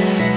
Watching